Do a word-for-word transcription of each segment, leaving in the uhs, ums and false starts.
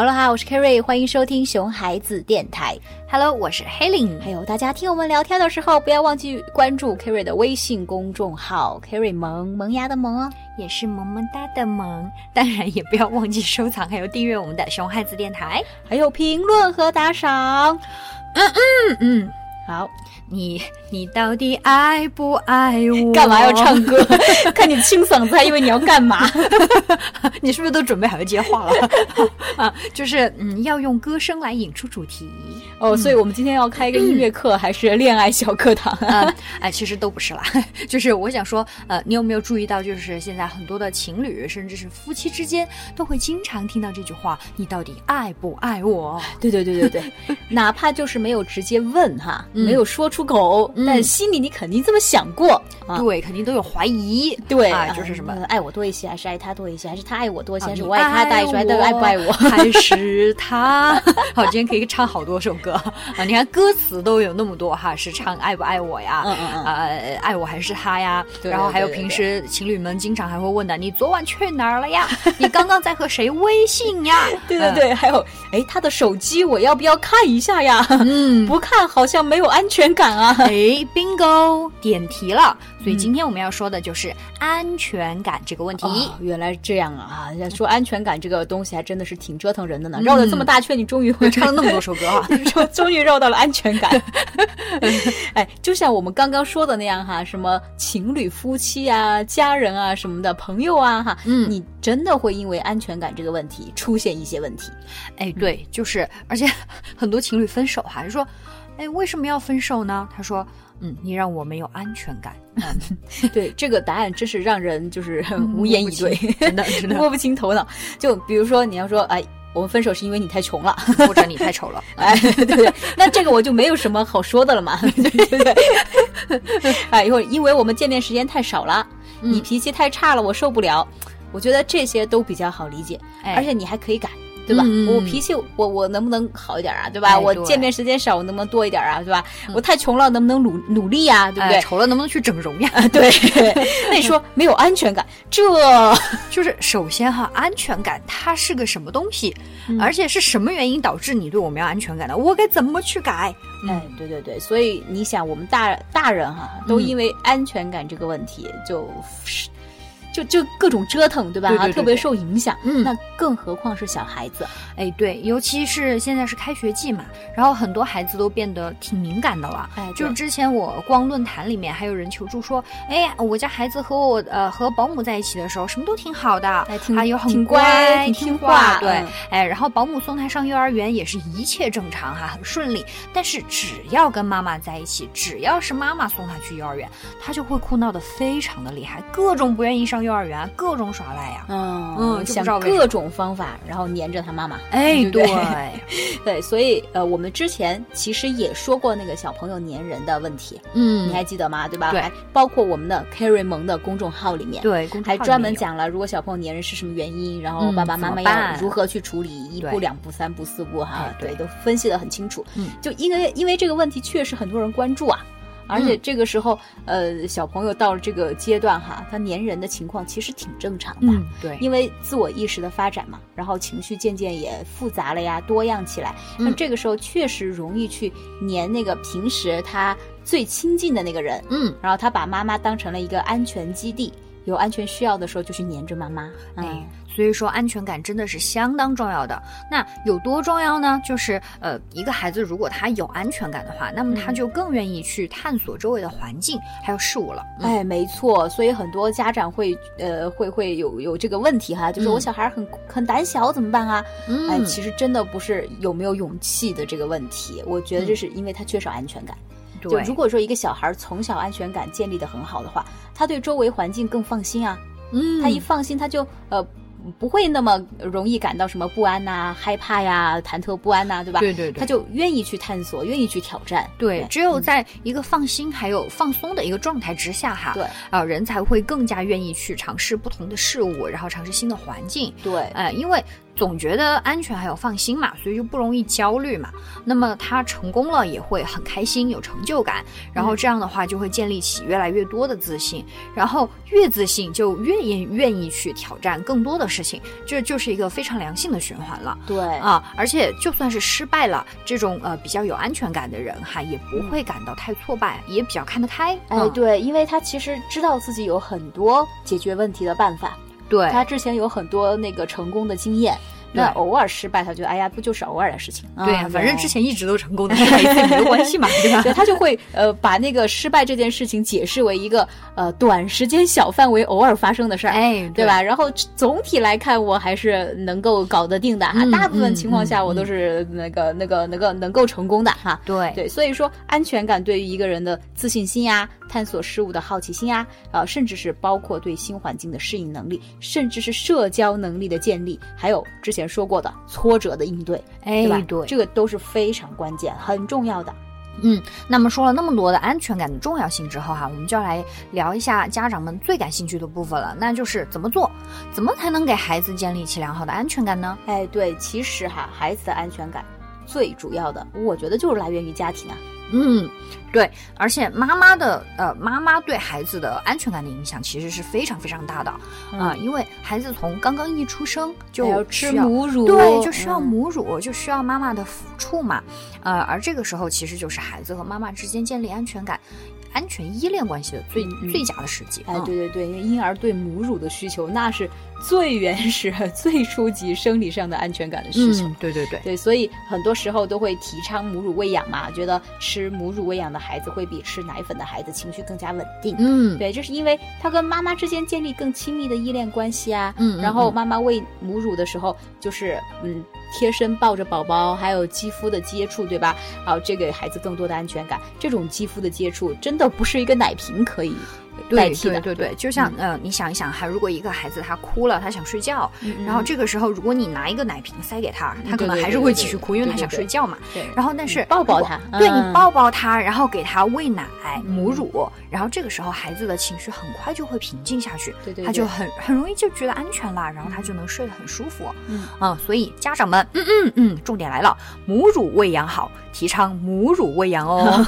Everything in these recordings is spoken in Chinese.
好了哈，我是 Kerry， 欢迎收听熊孩子电台。Hello， 我是 Helen。还有大家听我们聊天的时候，不要忘记关注 Kerry 的微信公众号 Kerry 萌，萌芽的萌哦，也是萌萌哒的萌。当然也不要忘记收藏，还有订阅我们的熊孩子电台，还有评论和打赏。嗯嗯嗯。好，你你到底爱不爱我？干嘛要唱歌？看你清嗓子还以为你要干嘛？你是不是都准备好要接话了？啊，就是嗯，要用歌声来引出主题哦。所以我们今天要开一个音乐课，嗯、还是恋爱小课堂啊、嗯？哎，其实都不是啦。就是我想说，呃，你有没有注意到，就是现在很多的情侣，甚至是夫妻之间，都会经常听到这句话：“你到底爱不爱我？”对对对对对，哪怕就是没有直接问哈。没有说出口、嗯，但心里你肯定这么想过，嗯啊、对，肯定都有怀疑，对，啊、就是什么、呃、爱我多一些，还是爱他多一些，还是他爱我多一些，啊、还是我爱他大一些，还是爱不爱我，还是他？好，今天可以唱好多首歌啊！你看歌词都有那么多哈，是唱爱不爱我呀，嗯嗯呃、爱我还是他呀？对然后还有平时情侣们经常还会问的，你昨晚去哪儿了呀？你刚刚在和谁微信呀？对对对，嗯、还有哎，他的手机我要不要看一下呀？嗯，不看好像没有。安全感啊！哎 ，Bingo， 点题了。所以今天我们要说的就是安全感这个问题。哦、原来这样啊！啊，说安全感这个东西还真的是挺折腾人的呢。嗯、绕了这么大圈，你终于会唱了那么多首歌啊！终于绕到了安全感。哎，就像我们刚刚说的那样哈，什么情侣、夫妻啊、家人啊什么的，朋友啊哈，嗯，你真的会因为安全感这个问题出现一些问题。哎，对，就是，而且很多情侣分手还是说。哎，为什么要分手呢？他说，嗯，你让我没有安全感。对，这个答案真是让人就是无言以对，真的真的摸不清头脑。就比如说，你要说，哎。我们分手是因为你太穷了，或者你太丑了，哎，对对，那这个我就没有什么好说的了嘛，对对对，哎，一会儿因为我们见面时间太少了，嗯、你脾气太差了，我受不了。我觉得这些都比较好理解，哎、而且你还可以改。对吧、嗯？我脾气，我我能不能好一点啊？对吧、哎？我见面时间少，我能不能多一点啊？对吧？嗯、我太穷了，能不能努努力呀、啊？对不对？丑、哎、了，能不能去整容呀、啊？对。那你说没有安全感，这就是首先哈，安全感它是个什么东西、嗯？而且是什么原因导致你对我没有安全感的？我该怎么去改？嗯、哎，对对对，所以你想，我们大大人哈，都因为安全感这个问题就。嗯就就各种折腾，对吧？对对对对特别受影响。嗯，那更何况是小孩子。哎，对，尤其是现在是开学季嘛，然后很多孩子都变得挺敏感的了。哎，就是之前我逛论坛里面还有人求助说，哎，我家孩子和我呃和保姆在一起的时候，什么都挺好的，哎、挺还有很乖、挺听话，对、嗯。哎，然后保姆送他上幼儿园也是一切正常哈、啊，很顺利。但是只要跟妈妈在一起，只要是妈妈送他去幼儿园，他就会哭闹得非常的厉害，各种不愿意上。幼儿园各种耍赖呀、啊，嗯嗯，想各种方法，然后黏着他妈妈。哎，对 对, 对，所以呃，我们之前其实也说过那个小朋友黏人的问题，嗯，你还记得吗？对吧？对，还包括我们的 Kerry 萌的公众号里面，对，公众号里面还专门讲了如果小朋友黏人是什么原因，然后爸爸妈妈要如何去处理，嗯、一步两步三步四步哈、啊，对，都分析得很清楚。嗯，就因为因为这个问题确实很多人关注啊。而且这个时候、嗯，呃，小朋友到了这个阶段哈，他黏人的情况其实挺正常的、嗯，对，因为自我意识的发展嘛，然后情绪渐渐也复杂了呀，多样起来。那、嗯、这个时候确实容易去黏那个平时他最亲近的那个人，嗯，然后他把妈妈当成了一个安全基地，有安全需要的时候就去黏着妈妈，嗯。哎所以说安全感真的是相当重要的。那有多重要呢？就是呃，一个孩子如果他有安全感的话，那么他就更愿意去探索周围的环境还有事物了。嗯、哎，没错。所以很多家长会呃会会有有这个问题哈，就是我小孩很、嗯、很胆小怎么办啊？嗯、哎，其实真的不是有没有勇气的这个问题，我觉得这是因为他缺少安全感。就如果说一个小孩从小安全感建立得很好的话，他对周围环境更放心啊。嗯，他一放心他就呃。不会那么容易感到什么不安呐、啊、害怕呀、忐忑不安呐、啊，对吧？对对对，他就愿意去探索，愿意去挑战。对，对只有在一个放心、嗯、还有放松的一个状态之下哈，对啊、呃，人才会更加愿意去尝试不同的事物，然后尝试新的环境。对，哎、呃，因为总觉得安全还有放心嘛，所以就不容易焦虑嘛。那么他成功了也会很开心，有成就感，然后这样的话就会建立起越来越多的自信，然后越自信就越愿意去挑战更多的事情，这就是一个非常良性的循环了。对啊，而且就算是失败了，这种呃比较有安全感的人哈，也不会感到太挫败，也比较看得开。哎，对，因为他其实知道自己有很多解决问题的办法。对，他之前有很多那个成功的经验，那偶尔失败他觉得哎呀不就是偶尔的事情，对啊、嗯、反正之前一直都成功的失败一次没有关系嘛，对吧？对，他就会呃把那个失败这件事情解释为一个呃短时间小范围偶尔发生的事儿，哎， 对, 对吧？然后总体来看我还是能够搞得定的哈、嗯、大部分情况下我都是那个、嗯、那个那个能够成功的哈。对对，所以说安全感对于一个人的自信心呀、啊、探索事物的好奇心呀、啊、呃甚至是包括对新环境的适应能力，甚至是社交能力的建立，还有之前前说过的挫折的应对，哎，对吧？对，这个都是非常关键、很重要的。嗯，那么说了那么多的安全感的重要性之后哈、啊，我们就要来聊一下家长们最感兴趣的部分了，那就是怎么做，怎么才能给孩子建立起良好的安全感呢？哎，对，其实哈，孩子的安全感最主要的，我觉得就是来源于家庭啊。嗯，对，而且妈妈的呃，妈妈对孩子的安全感的影响其实是非常非常大的啊、嗯呃，因为孩子从刚刚一出生就需要吃母乳，对，就需要母乳、嗯，就需要妈妈的抚触嘛，呃，而这个时候其实就是孩子和妈妈之间建立安全感、安全依恋关系的最、嗯、最佳的时机。哎，对对对，因为婴儿对母乳的需求那是最原始、最初级生理上的安全感的需求。嗯，对对对对，所以很多时候都会提倡母乳喂养嘛，觉得吃母乳喂养的孩子会比吃奶粉的孩子情绪更加稳定。嗯，对，这是因为他跟妈妈之间建立更亲密的依恋关系啊。嗯，然后妈妈喂母乳的时候，就是嗯。贴身抱着宝宝，还有肌肤的接触，对吧？好、啊，这给孩子更多的安全感。这种肌肤的接触，真的不是一个奶瓶可以代替的。对对 对, 对，就像、嗯、呃，你想一想哈，如果一个孩子他哭了，他想睡觉，嗯、然后这个时候如果你拿一个奶瓶塞给他，他可能还是会继续哭，因为他想睡觉嘛。对, 对, 对, 对, 对。然后但是抱抱他，对你抱抱他，然后给他喂奶、母乳、嗯，然后这个时候孩子的情绪很快就会平静下去，对对对，他就很很容易就觉得安全了，然后他就能睡得很舒服。嗯啊、呃，所以家长们。嗯嗯嗯，重点来了，母乳喂养好，提倡母乳喂养哦。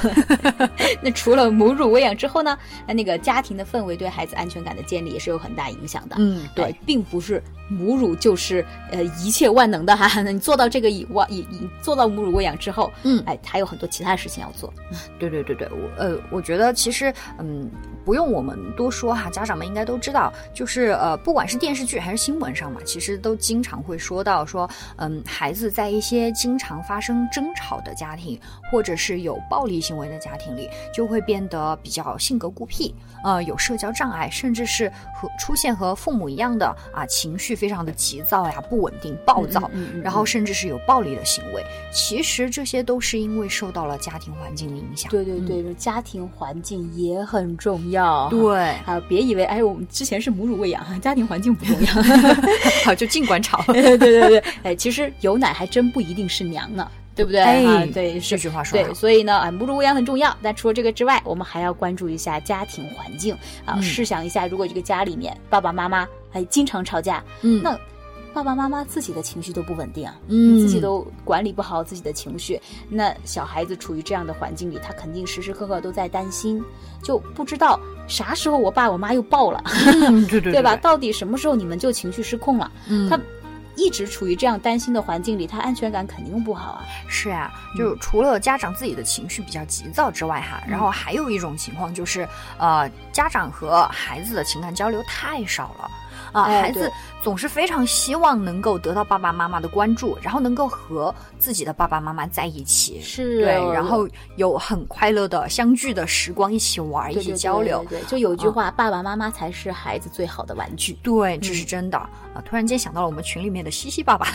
那除了母乳喂养之后呢，那那个家庭的氛围对孩子安全感的建立也是有很大影响的。嗯，对，呃、并不是母乳就是呃一切万能的哈。你做到这个以外，以以做到母乳喂养之后，嗯，哎、呃，还有很多其他事情要做。对对对对，我呃，我觉得其实嗯。不用我们多说哈，家长们应该都知道，就是呃，不管是电视剧还是新闻上嘛，其实都经常会说到说，嗯，孩子在一些经常发生争吵的家庭，或者是有暴力行为的家庭里，就会变得比较性格孤僻，呃，有社交障碍，甚至是和出现和父母一样的啊，情绪非常的急躁呀、不稳定、暴躁，嗯嗯嗯嗯，然后甚至是有暴力的行为。其实这些都是因为受到了家庭环境的影响。对对对，嗯、家庭环境也很重要。要对啊，别以为哎，我们之前是母乳喂养，家庭环境不重要，好就尽管吵。对对对，哎，其实有奶还真不一定是娘呢，对不对？哎，啊、对，这句话说对，所以呢，啊，母乳喂养很重要。但除了这个之外，我们还要关注一下家庭环境啊、嗯。试想一下，如果这个家里面爸爸妈妈哎经常吵架，嗯，那爸爸妈妈自己的情绪都不稳定啊，嗯，自己都管理不好自己的情绪，那小孩子处于这样的环境里，他肯定时时刻刻都在担心，就不知道啥时候我爸我妈又爆了，嗯、对, 对, 对, 对吧？到底什么时候你们就情绪失控了？嗯、他一直处于这样担心的环境里，他安全感肯定不好啊。是啊，就除了家长自己的情绪比较急躁之外哈，嗯、然后还有一种情况就是，呃，家长和孩子的情感交流太少了。啊，孩子总是非常希望能够得到爸爸妈妈的关注，然后能够和自己的爸爸妈妈在一起，是，对，然后有很快乐的相聚的时光，一起玩，对对对对对，一起交流。对，就有句话、嗯，爸爸妈妈才是孩子最好的玩具。对，这是真的、嗯、啊！突然间想到了我们群里面的西西爸爸，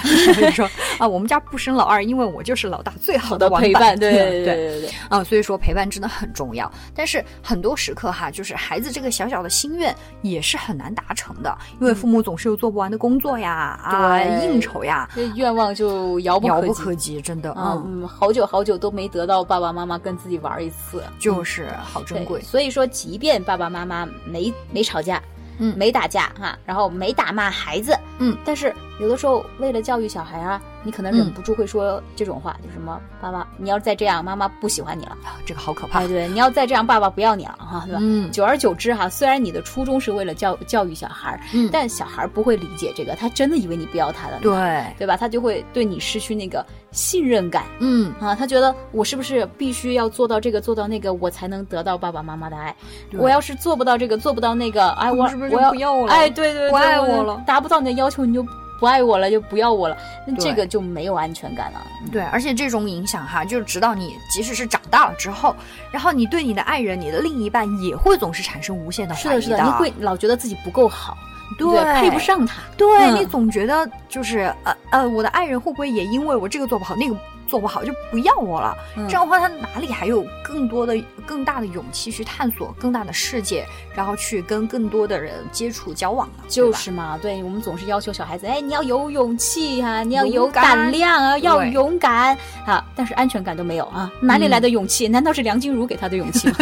说啊，我们家不生老二，因为我就是老大最好的玩伴。陪伴，对对对对对啊！所以说陪伴真的很重要，但是很多时刻哈，就是孩子这个小小的心愿也是很难达成的。因为父母总是有做不完的工作呀，啊，应酬呀，这愿望就遥不可及，遥不可及，真的，嗯嗯，好久好久都没得到爸爸妈妈跟自己玩一次，就是好珍贵。所以说，即便爸爸妈妈没没吵架，嗯，没打架哈，然后没打骂孩子，嗯，但是有的时候为了教育小孩啊，你可能忍不住会说这种话，就、嗯、什么妈妈你要再这样妈妈不喜欢你了，这个好可怕、哎、对，你要再这样爸爸不要你了哈，对吧？嗯，久而久之哈，虽然你的初衷是为了教教育小孩、嗯、但小孩不会理解这个，他真的以为你不要他了，对对吧，他就会对你失去那个信任感，嗯啊，他觉得我是不是必须要做到这个做到那个我才能得到爸爸妈妈的爱，我要是做不到这个做不到那个，哎我是不是就不要我了，哎对对对，不爱我了，达不到你的要求你就不爱我了，就不要我了，那这个就没有安全感了。对，而且这种影响哈，就是直到你即使是长大了之后，然后你对你的爱人你的另一半也会总是产生无限的怀疑的。是的是的，你会老觉得自己不够好，对, 对，配不上他，对、嗯、你总觉得就是呃呃，我的爱人会不会也因为我这个做不好那个做不好就不要我了、嗯、这样的话他哪里还有更多的更大的勇气去探索更大的世界，然后去跟更多的人接触交往了，就是嘛，对，我们总是要求小孩子，哎你要有勇气啊，你要有胆量啊，要勇敢啊，但是安全感都没有啊，哪里来的勇气、嗯、难道是梁静茹给他的勇气吗？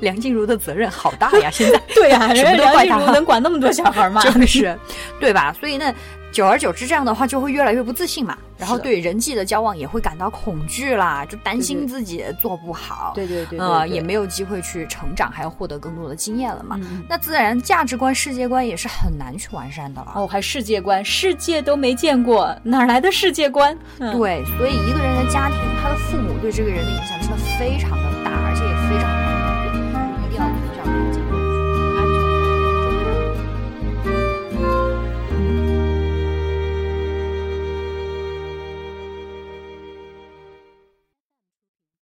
梁静茹的责任好大呀现在对呀、啊、梁静茹能管那么多小孩吗？就是对吧，所以呢久而久之这样的话就会越来越不自信嘛，然后对人际的交往也会感到恐惧啦，就担心自己做不好，对对 对, 对, 对, 对呃，也没有机会去成长还要获得更多的经验了嘛、嗯、那自然价值观世界观也是很难去完善的了。哦，还世界观，世界都没见过哪来的世界观、嗯、对，所以一个人的家庭他的父母对这个人的影响真的非常的